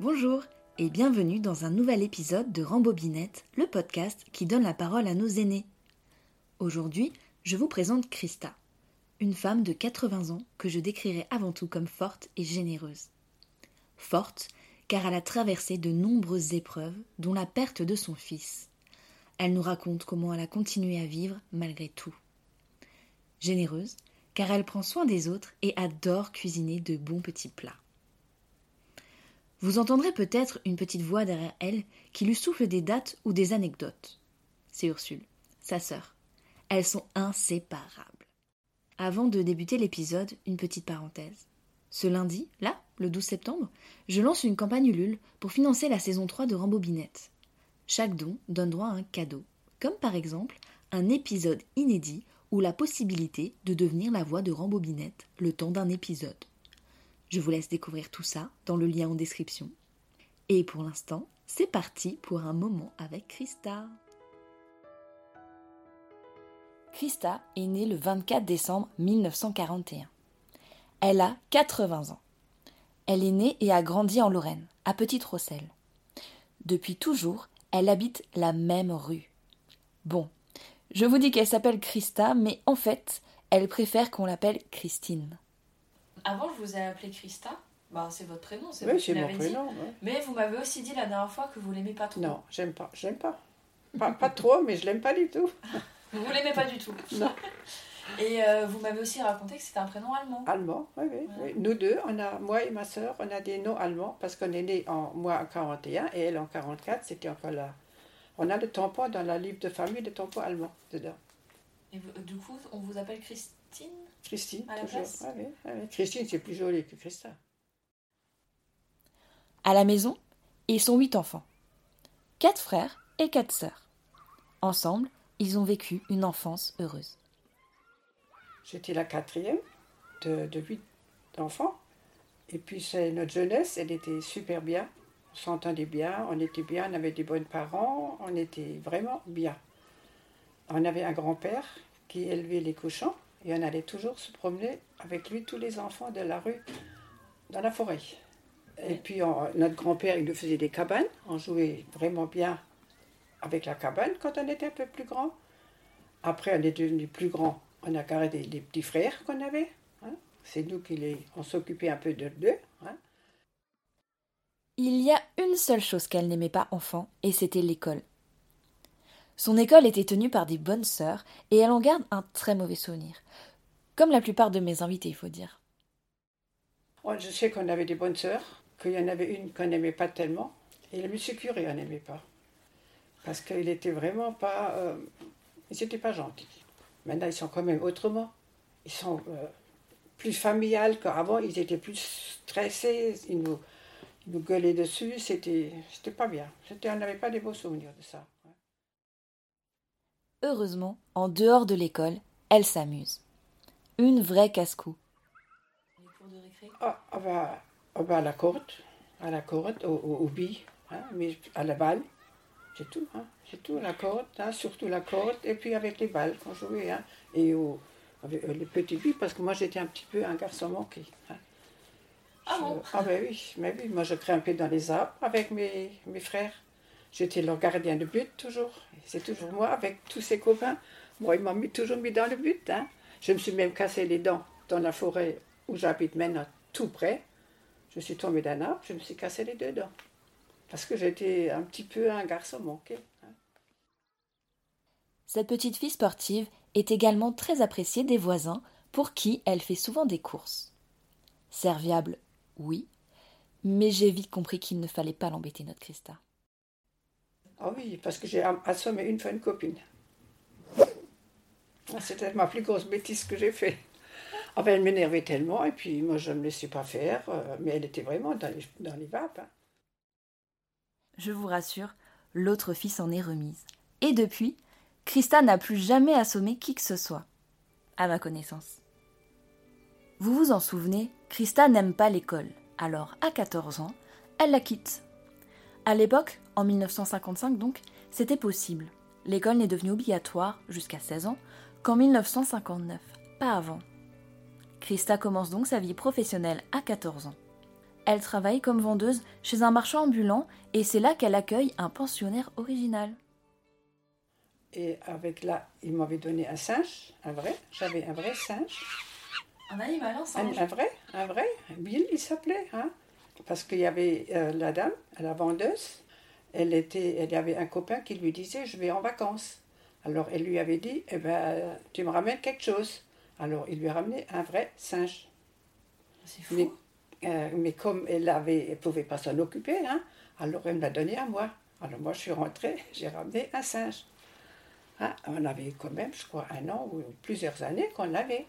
Bonjour et bienvenue dans un nouvel épisode de Rembobinette, le podcast qui donne la parole à nos aînés. Aujourd'hui, je vous présente Christa, une femme de 80 ans que je décrirai avant tout comme forte et généreuse. Forte, car elle a traversé de nombreuses épreuves, dont la perte de son fils. Elle nous raconte comment elle a continué à vivre malgré tout. Généreuse, car elle prend soin des autres et adore cuisiner de bons petits plats. Vous entendrez peut-être une petite voix derrière elle qui lui souffle des dates ou des anecdotes. C'est Ursule, sa sœur. Elles sont inséparables. Avant de débuter l'épisode, une petite parenthèse. Ce lundi, là, le 12 septembre, je lance une campagne Ulule pour financer la saison 3 de Rembobinette. Chaque don donne droit à un cadeau, comme par exemple un épisode inédit ou la possibilité de devenir la voix de Rembobinette le temps d'un épisode. Je vous laisse découvrir tout ça dans le lien en description. Et pour l'instant, c'est parti pour un moment avec Christa. Christa est née le 24 décembre 1941. Elle a 80 ans. Elle est née et a grandi en Lorraine, à Petite-Rosselle. Depuis toujours, elle habite la même rue. Bon, je vous dis qu'elle s'appelle Christa, mais en fait, elle préfère qu'on l'appelle Christine. Avant, je vous ai appelé Christa. Bah, c'est votre prénom, c'est oui, vous qui l'avez prénom, dit. Ouais. Mais vous m'avez aussi dit la dernière fois que vous l'aimez pas trop. Non, j'aime pas. Pas trop, mais je l'aime pas du tout. Vous l'aimez pas du tout. Non. Et vous m'avez aussi raconté que c'était un prénom allemand. Allemand, oui. Voilà. Nous deux, moi et ma sœur, on a des noms allemands parce qu'on est nés moi en 41 et elle en 44. C'était encore là. On a le tampon dans la livre de famille, le tampon allemand dedans. Et du coup, on vous appelle Christine, à la toujours. Place. Ah oui. Christine, c'est plus joli que Christa. À la maison, ils sont 8 enfants. 4 frères et 4 sœurs. Ensemble, ils ont vécu une enfance heureuse. J'étais la 4e de 8 enfants. Et puis, c'est notre jeunesse, elle était super bien. On s'entendait bien, on était bien, on avait des bons parents, on était vraiment bien. On avait un grand-père qui élevait les cochons. Et on allait toujours se promener avec lui, tous les enfants de la rue, dans la forêt. Et puis notre grand-père, il nous faisait des cabanes. On jouait vraiment bien avec la cabane quand on était un peu plus grand. Après, on est devenus plus grands. On a gardé les petits frères qu'on avait. Hein. C'est nous on s'occupait un peu d'eux. Hein. Il y a une seule chose qu'elle n'aimait pas enfant, et c'était l'école. Son école était tenue par des bonnes sœurs et elle en garde un très mauvais souvenir. Comme la plupart de mes invités, il faut dire. Je sais qu'on avait des bonnes sœurs, qu'il y en avait une qu'on n'aimait pas tellement. Et le monsieur curé, on n'aimait pas. Parce qu'ils n'étaient vraiment pas... ils n'étaient pas gentils. Maintenant, ils sont quand même autrement. Ils sont plus familiales qu'avant. Ils étaient plus stressés. Ils nous gueulaient dessus. C'était pas bien. On n'avait pas des beaux souvenirs de ça. Heureusement, en dehors de l'école, elle s'amuse. Une vraie casse-cou. Les cours de récré ? On va à la corde, au billes, hein, mais à la balle, c'est tout, la corde, hein, surtout la corde, et puis avec les balles qu'on jouait, hein, et avec les petits billes, parce que moi j'étais un petit peu un garçon manqué. Hein. Ah oui, moi je grimpais dans les arbres avec mes frères. J'étais leur gardien de but, toujours. C'est toujours moi, avec tous ses copains. Moi, ils m'ont toujours mis dans le but. Hein. Je me suis même cassé les dents dans la forêt où j'habite maintenant, tout près. Je suis tombée d'un arbre, je me suis cassé les 2 dents. Parce que j'étais un petit peu un garçon manqué. Hein. Cette petite fille sportive est également très appréciée des voisins pour qui elle fait souvent des courses. Serviable, oui, mais j'ai vite compris qu'il ne fallait pas l'embêter, notre Christa. Ah oui, parce que j'ai assommé une fois une copine. C'était ma plus grosse bêtise que j'ai faite. Ah ben, elle m'énervait tellement, et puis moi je ne me laissais pas faire, mais elle était vraiment dans les vapes. Hein. Je vous rassure, l'autre fille s'en est remise. Et depuis, Christa n'a plus jamais assommé qui que ce soit, à ma connaissance. Vous vous en souvenez, Christa n'aime pas l'école, alors à 14 ans, elle la quitte. À l'époque, en 1955 donc, c'était possible. L'école n'est devenue obligatoire, jusqu'à 16 ans, qu'en 1959, pas avant. Christa commence donc sa vie professionnelle à 14 ans. Elle travaille comme vendeuse chez un marchand ambulant et c'est là qu'elle accueille un pensionnaire original. Et avec là, il m'avait donné un singe, un vrai. J'avais un vrai singe. Un animal, un singe. Un vrai. Bill, il s'appelait. Hein, parce qu'il y avait la dame, la vendeuse. Elle avait un copain qui lui disait « Je vais en vacances ». Alors, elle lui avait dit « Eh ben, tu me ramènes quelque chose ». Alors, il lui a ramené un vrai singe. C'est fou. Mais comme elle pouvait pas s'en occuper, hein, alors elle me l'a donné à moi. Alors, moi, je suis rentrée, j'ai ramené un singe. Hein, on avait quand même, je crois, un an ou plusieurs années qu'on l'avait.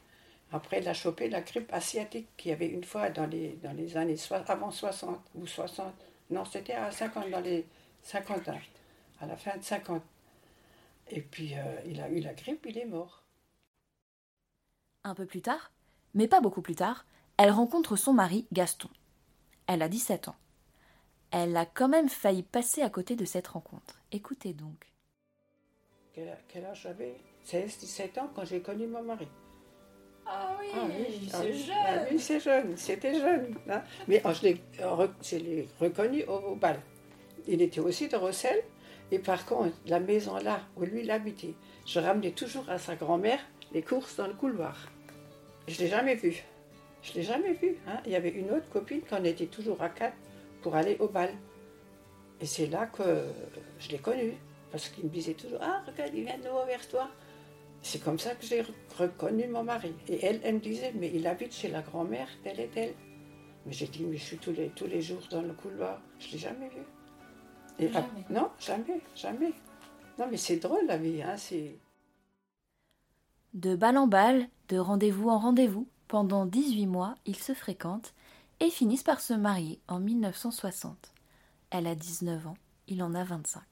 Après, elle a chopé la grippe asiatique qu'il y avait une fois dans les années avant 60 ou 60. Non, c'était à 50 dans les... 50 ans, à la fin de 50. Et puis, il a eu la grippe, il est mort. Un peu plus tard, mais pas beaucoup plus tard, elle rencontre son mari, Gaston. Elle a 17 ans. Elle a quand même failli passer à côté de cette rencontre. Écoutez donc. Quel âge j'avais ? 16, 17 ans quand j'ai connu mon mari. Ah oui, c'est jeune. Ah oui, c'est jeune, c'était jeune. Hein. Mais je l'ai reconnu au bal. Il était aussi de Rosselle, et par contre, la maison là où lui il habitait, je ramenais toujours à sa grand-mère les courses dans le couloir. Je ne l'ai jamais vu. Hein. Il y avait une autre copine qu'on était toujours à quatre pour aller au bal. Et c'est là que je l'ai connu, parce qu'il me disait toujours « Ah, regarde, il vient de nouveau vers toi ». C'est comme ça que j'ai reconnu mon mari. Et elle me disait « Mais il habite chez la grand-mère, telle et telle ». Mais j'ai dit « Mais je suis tous les jours dans le couloir, je ne l'ai jamais vu ». Jamais. Non, mais c'est drôle la vie. Hein, c'est... De balle en balle, de rendez-vous en rendez-vous, pendant 18 mois, ils se fréquentent et finissent par se marier en 1960. Elle a 19 ans, il en a 25.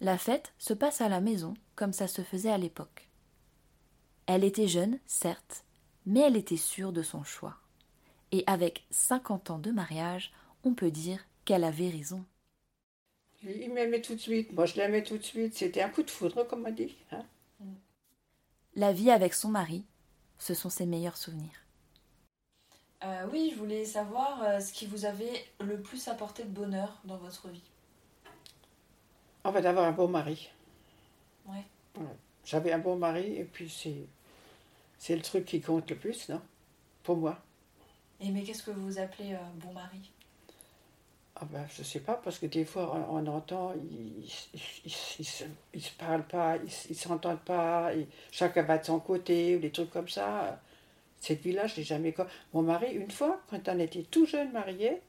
La fête se passe à la maison, comme ça se faisait à l'époque. Elle était jeune, certes, mais elle était sûre de son choix. Et avec 50 ans de mariage, on peut dire qu'elle avait raison. Il m'aimait tout de suite, moi je l'aimais tout de suite, c'était un coup de foudre comme on dit. Hein. La vie avec son mari, ce sont ses meilleurs souvenirs. Oui, je voulais savoir ce qui vous avait le plus apporté de bonheur dans votre vie. D'avoir un beau mari. Ouais. J'avais un beau mari et puis c'est le truc qui compte le plus, non ? Pour moi. Mais qu'est-ce que vous appelez bon mari ? Je ne sais pas, parce que des fois, on entend, ils se parlent pas, ils s'entendent pas, chacun va de son côté, ou des trucs comme ça. Cette vie-là, je l'ai jamais... Mon mari, une fois, quand on était tout jeune marié,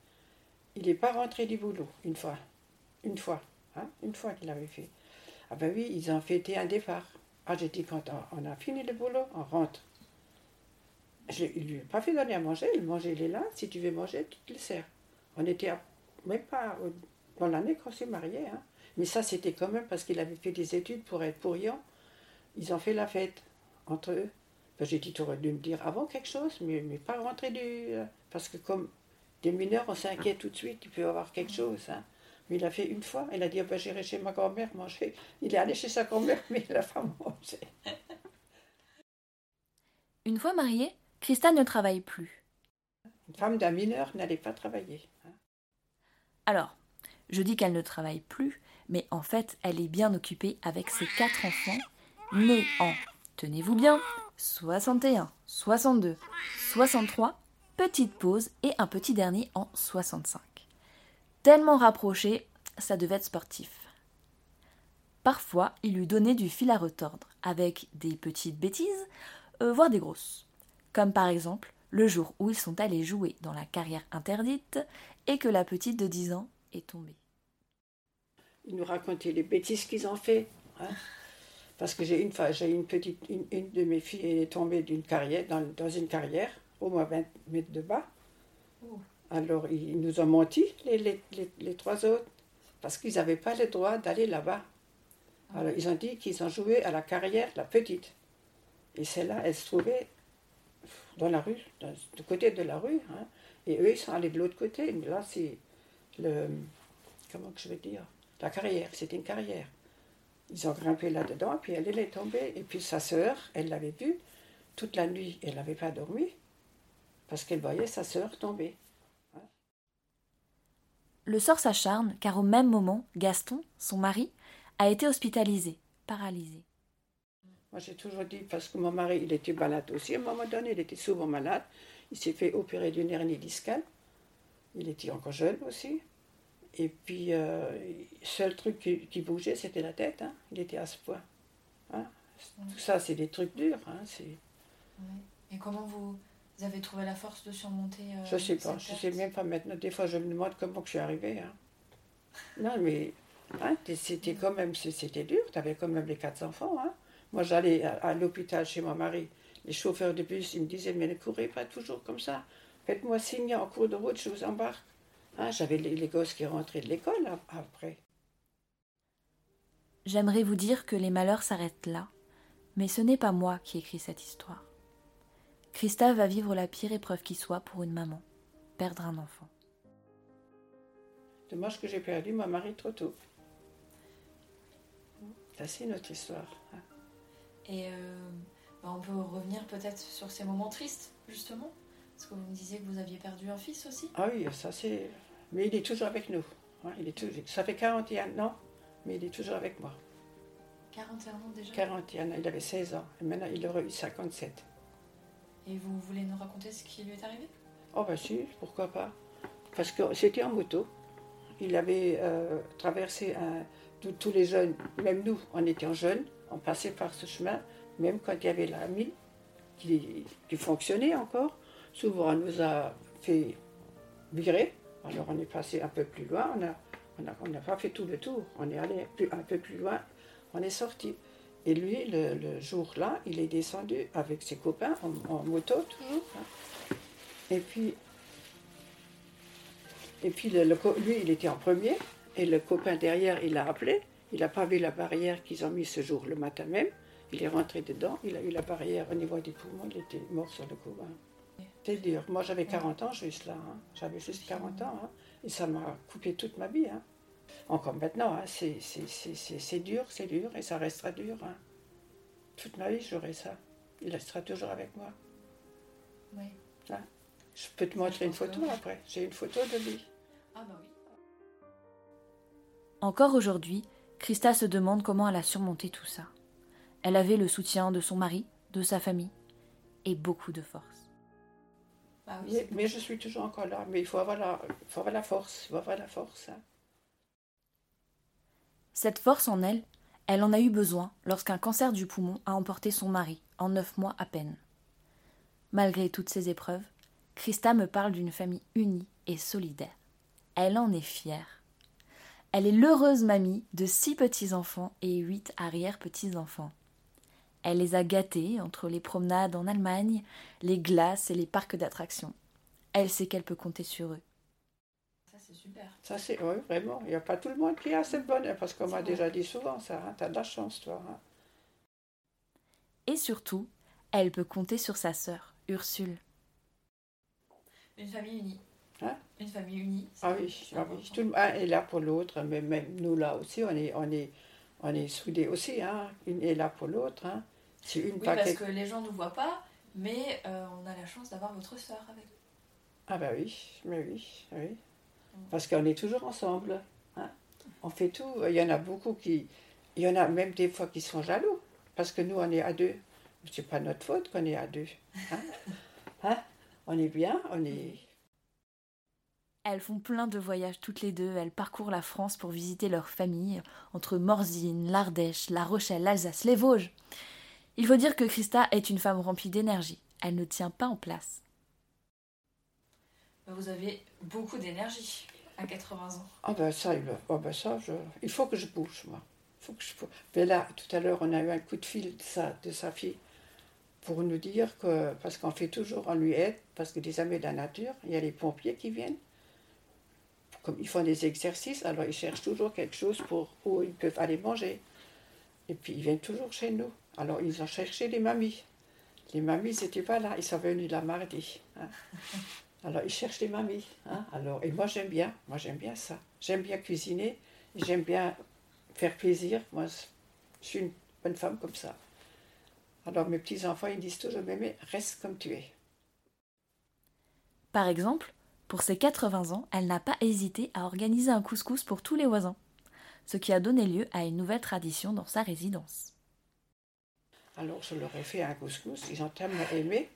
il n'est pas rentré du boulot, une fois. Hein, une fois qu'il avait fait. Ils ont fêté un départ. J'ai dit, quand on a fini le boulot, on rentre. Il lui a pas fait donner à manger, il mangeait les limbes, si tu veux manger, tu te le sers. On était même pas dans l'année qu'on s'est mariés. Hein. Mais ça, c'était quand même parce qu'il avait fait des études pour être pourriant. Ils ont fait la fête entre eux. J'ai dit, tu aurais dû me dire avant quelque chose, mais pas rentrer du... Parce que comme des mineurs, on s'inquiète tout de suite, il peut y avoir quelque chose. Hein. Mais il a fait une fois, il a dit, j'irai chez ma grand-mère manger. Il est allé chez sa grand-mère, mais il n'a pas mangé. Une fois mariée, Christa ne travaille plus. Une femme d'un mineur n'allait pas travailler. Alors, je dis qu'elle ne travaille plus, mais en fait, elle est bien occupée avec ses 4 enfants, nés en, tenez-vous bien, 61, 62, 63, petite pause et un petit dernier en 65. Tellement rapprochés, ça devait être sportif. Parfois, il lui donnait du fil à retordre, avec des petites bêtises, voire des grosses. Comme par exemple... le jour où ils sont allés jouer dans la carrière interdite et que la petite de 10 ans est tombée. Ils nous racontaient les bêtises qu'ils ont fait. Hein. Parce que une de mes filles est tombée d'une carrière, dans une carrière, au moins 20 mètres de bas. Oh. Alors ils nous ont menti, les 3 autres, parce qu'ils n'avaient pas le droit d'aller là-bas. Ah. Alors ils ont dit qu'ils ont joué à la carrière, la petite. Et celle-là, elle se trouvait... dans la rue, du côté de la rue, hein. Et eux ils sont allés de l'autre côté, mais là c'est la carrière, c'était une carrière. Ils ont grimpé là-dedans, puis elle est tombée, et puis sa sœur, elle l'avait vue, toute la nuit, elle n'avait pas dormi, parce qu'elle voyait sa sœur tomber. Hein. le sort s'acharne car au même moment, Gaston, son mari, a été hospitalisé, paralysé. Moi, j'ai toujours dit, parce que mon mari, il était malade aussi. À un moment donné, il était souvent malade. Il s'est fait opérer d'une hernie discale. Il était encore jeune aussi. Et puis, le seul truc qui bougeait, c'était la tête. Hein. Il était à ce point. Hein. Tout ça, c'est des trucs durs. Hein. C'est... Et comment vous avez trouvé la force de surmonter je ne sais pas. Je ne sais même pas maintenant. Des fois, je me demande comment je suis arrivée. Hein. Non, mais hein, c'était quand même... C'était dur. Tu avais quand même les 4 enfants. Hein. Moi, j'allais à l'hôpital chez mon mari. Les chauffeurs de bus, ils me disaient, mais ne courez pas toujours comme ça. Faites-moi signe en cours de route, je vous embarque. Hein, j'avais les gosses qui rentraient de l'école après. J'aimerais vous dire que les malheurs s'arrêtent là, mais ce n'est pas moi qui écris cette histoire. Christa va vivre la pire épreuve qui soit pour une maman, perdre un enfant. Dommage que j'ai perdu mon mari trop tôt. Ça, c'est notre histoire. Hein. Et on peut revenir peut-être sur ces moments tristes, justement. Parce que vous me disiez que vous aviez perdu un fils aussi. Ah oui, ça c'est... Mais il est toujours avec nous. Hein. Ça fait 41 ans, mais il est toujours avec moi. 41 ans déjà ? 41 ans, il avait 16 ans. Et maintenant, il aurait eu 57. Et vous voulez nous raconter ce qui lui est arrivé ? Oh ben si, pourquoi pas. Parce que c'était en moto. Il avait traversé un... Tous les jeunes, même nous, en étant jeunes, on passait par ce chemin, même quand il y avait la mine qui fonctionnait encore. Souvent, on nous a fait virer, alors on est passé un peu plus loin, on n'a pas fait tout le tour, on est allé un peu plus loin, on est sorti. Et lui, le jour-là, il est descendu avec ses copains, en moto toujours. Hein. Et puis lui, il était en premier. Et le copain derrière, il a appelé, il n'a pas vu la barrière qu'ils ont mise ce jour, le matin même. Il est rentré dedans, il a eu la barrière au niveau des poumons, il était mort sur le coup. Hein. C'était dur. Moi, j'avais 40 ans juste là. Hein. J'avais juste 40 ans. Hein. Et ça m'a coupé toute ma vie. Hein. Encore maintenant, hein. C'est dur, et ça restera dur. Hein. Toute ma vie, j'aurai ça. Il restera toujours avec moi. Oui. Hein. Je peux te montrer une photo après. J'ai une photo de lui. Ah bah oui. Encore aujourd'hui, Christa se demande comment elle a surmonté tout ça. Elle avait le soutien de son mari, de sa famille et beaucoup de force. Ah oui, mais je suis toujours encore là, mais il faut avoir la force, il faut avoir la force. Hein. Cette force en elle, elle en a eu besoin lorsqu'un cancer du poumon a emporté son mari en 9 mois à peine. Malgré toutes ces épreuves, Christa me parle d'une famille unie et solidaire. Elle en est fière. Elle est l'heureuse mamie de 6 petits-enfants et 8 arrière-petits-enfants. Elle les a gâtés entre les promenades en Allemagne, les glaces et les parcs d'attractions. Elle sait qu'elle peut compter sur eux. Ça, c'est super. Ça, c'est oui, vraiment. Il n'y a pas tout le monde qui a cette bonne, parce qu'on m'a déjà dit souvent ça. Hein, t'as de la chance, toi. Hein. Et surtout, elle peut compter sur sa sœur, Ursule. Une famille unie. Hein? Une famille unie. Ah oui, ah oui. Tout le monde est là pour l'autre, mais même nous là aussi, on est soudés aussi. Hein. Une est là pour l'autre. Hein. C'est une paquet. Parce que les gens ne nous voient pas, mais on a la chance d'avoir votre sœur avec nous. Ah bah oui, mais oui. Parce qu'on est toujours ensemble. Hein. On fait tout. Il y en a beaucoup qui... Il y en a même des fois qui sont jaloux, parce que nous, on est à 2. C'est pas notre faute qu'on est à 2. Hein. Hein? On est bien, on est... Elles font plein de voyages toutes les deux, elles parcourent la France pour visiter leur famille, entre Morzine, l'Ardèche, La Rochelle, l'Alsace, les Vosges. Il faut dire que Christa est une femme remplie d'énergie, elle ne tient pas en place. Vous avez beaucoup d'énergie à 80 ans. Ah ben ça, il faut que je bouge, moi. Mais là, tout à l'heure, on a eu un coup de fil de sa fille pour nous dire que, parce qu'on fait toujours, on lui aide, parce que des amis de la nature, il y a les pompiers qui viennent. Comme ils font des exercices, alors ils cherchent toujours quelque chose où ils peuvent aller manger. Et puis ils viennent toujours chez nous. Alors ils ont cherché les mamies. Les mamies n'étaient pas là, ils sont venus là mardi. Hein. Alors ils cherchent les mamies. Hein. Alors, et moi j'aime bien ça. J'aime bien cuisiner, j'aime bien faire plaisir. Moi je suis une bonne femme comme ça. Alors mes petits-enfants ils disent toujours, mémé, reste comme tu es. Par exemple, Pour ses 80 ans, elle n'a pas hésité à organiser un couscous pour tous les voisins, ce qui a donné lieu à une nouvelle tradition dans sa résidence. Alors je leur ai fait un couscous, ils ont tellement aimé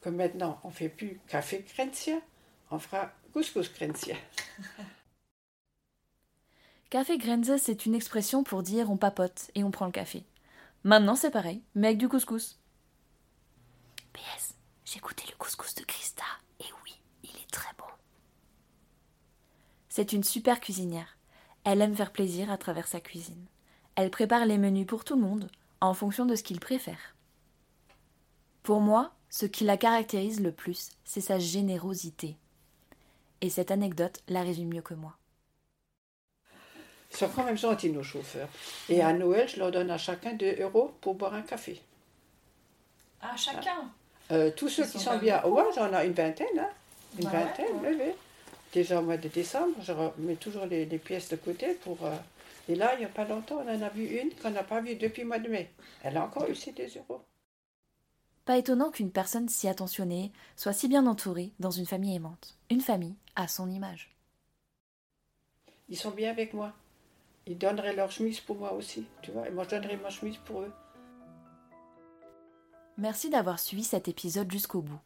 que maintenant on ne fait plus Kaffeekränzchen, on fera couscouskränzchen. Kaffeekränzchen, c'est une expression pour dire on papote et on prend le café. Maintenant c'est pareil, mais avec du couscous. PS, j'ai goûté le couscous de Christa, et oui, il est très bon. C'est une super cuisinière. Elle aime faire plaisir à travers sa cuisine. Elle prépare les menus pour tout le monde, en fonction de ce qu'il préfère. Pour moi, ce qui la caractérise le plus, c'est sa générosité. Et cette anecdote la résume mieux que moi. Ils sont quand même gentils, nos chauffeurs. Et à Noël, je leur donne à chacun 2 € pour boire un café. À chacun tous ceux qui sont bien... Ouais, j'en ai une vingtaine. Hein. Une vingtaine. Déjà au mois de décembre, je mets toujours les pièces de côté pour... Et là, il n'y a pas longtemps, on en a vu une qu'on n'a pas vue depuis le mois de mai. Elle a encore eu ses 2 €. Pas étonnant qu'une personne si attentionnée soit si bien entourée dans une famille aimante. Une famille à son image. Ils sont bien avec moi. Ils donneraient leur chemise pour moi aussi, tu vois. Et moi, je donnerais ma chemise pour eux. Merci d'avoir suivi cet épisode jusqu'au bout.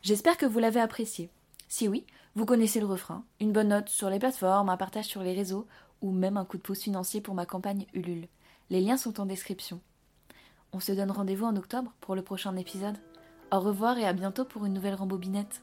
J'espère que vous l'avez apprécié. Si oui, vous connaissez le refrain. Une bonne note sur les plateformes, un partage sur les réseaux... ou même un coup de pouce financier pour ma campagne Ulule. Les liens sont en description. On se donne rendez-vous en octobre pour le prochain épisode. Au revoir et à bientôt pour une nouvelle Rembobinette.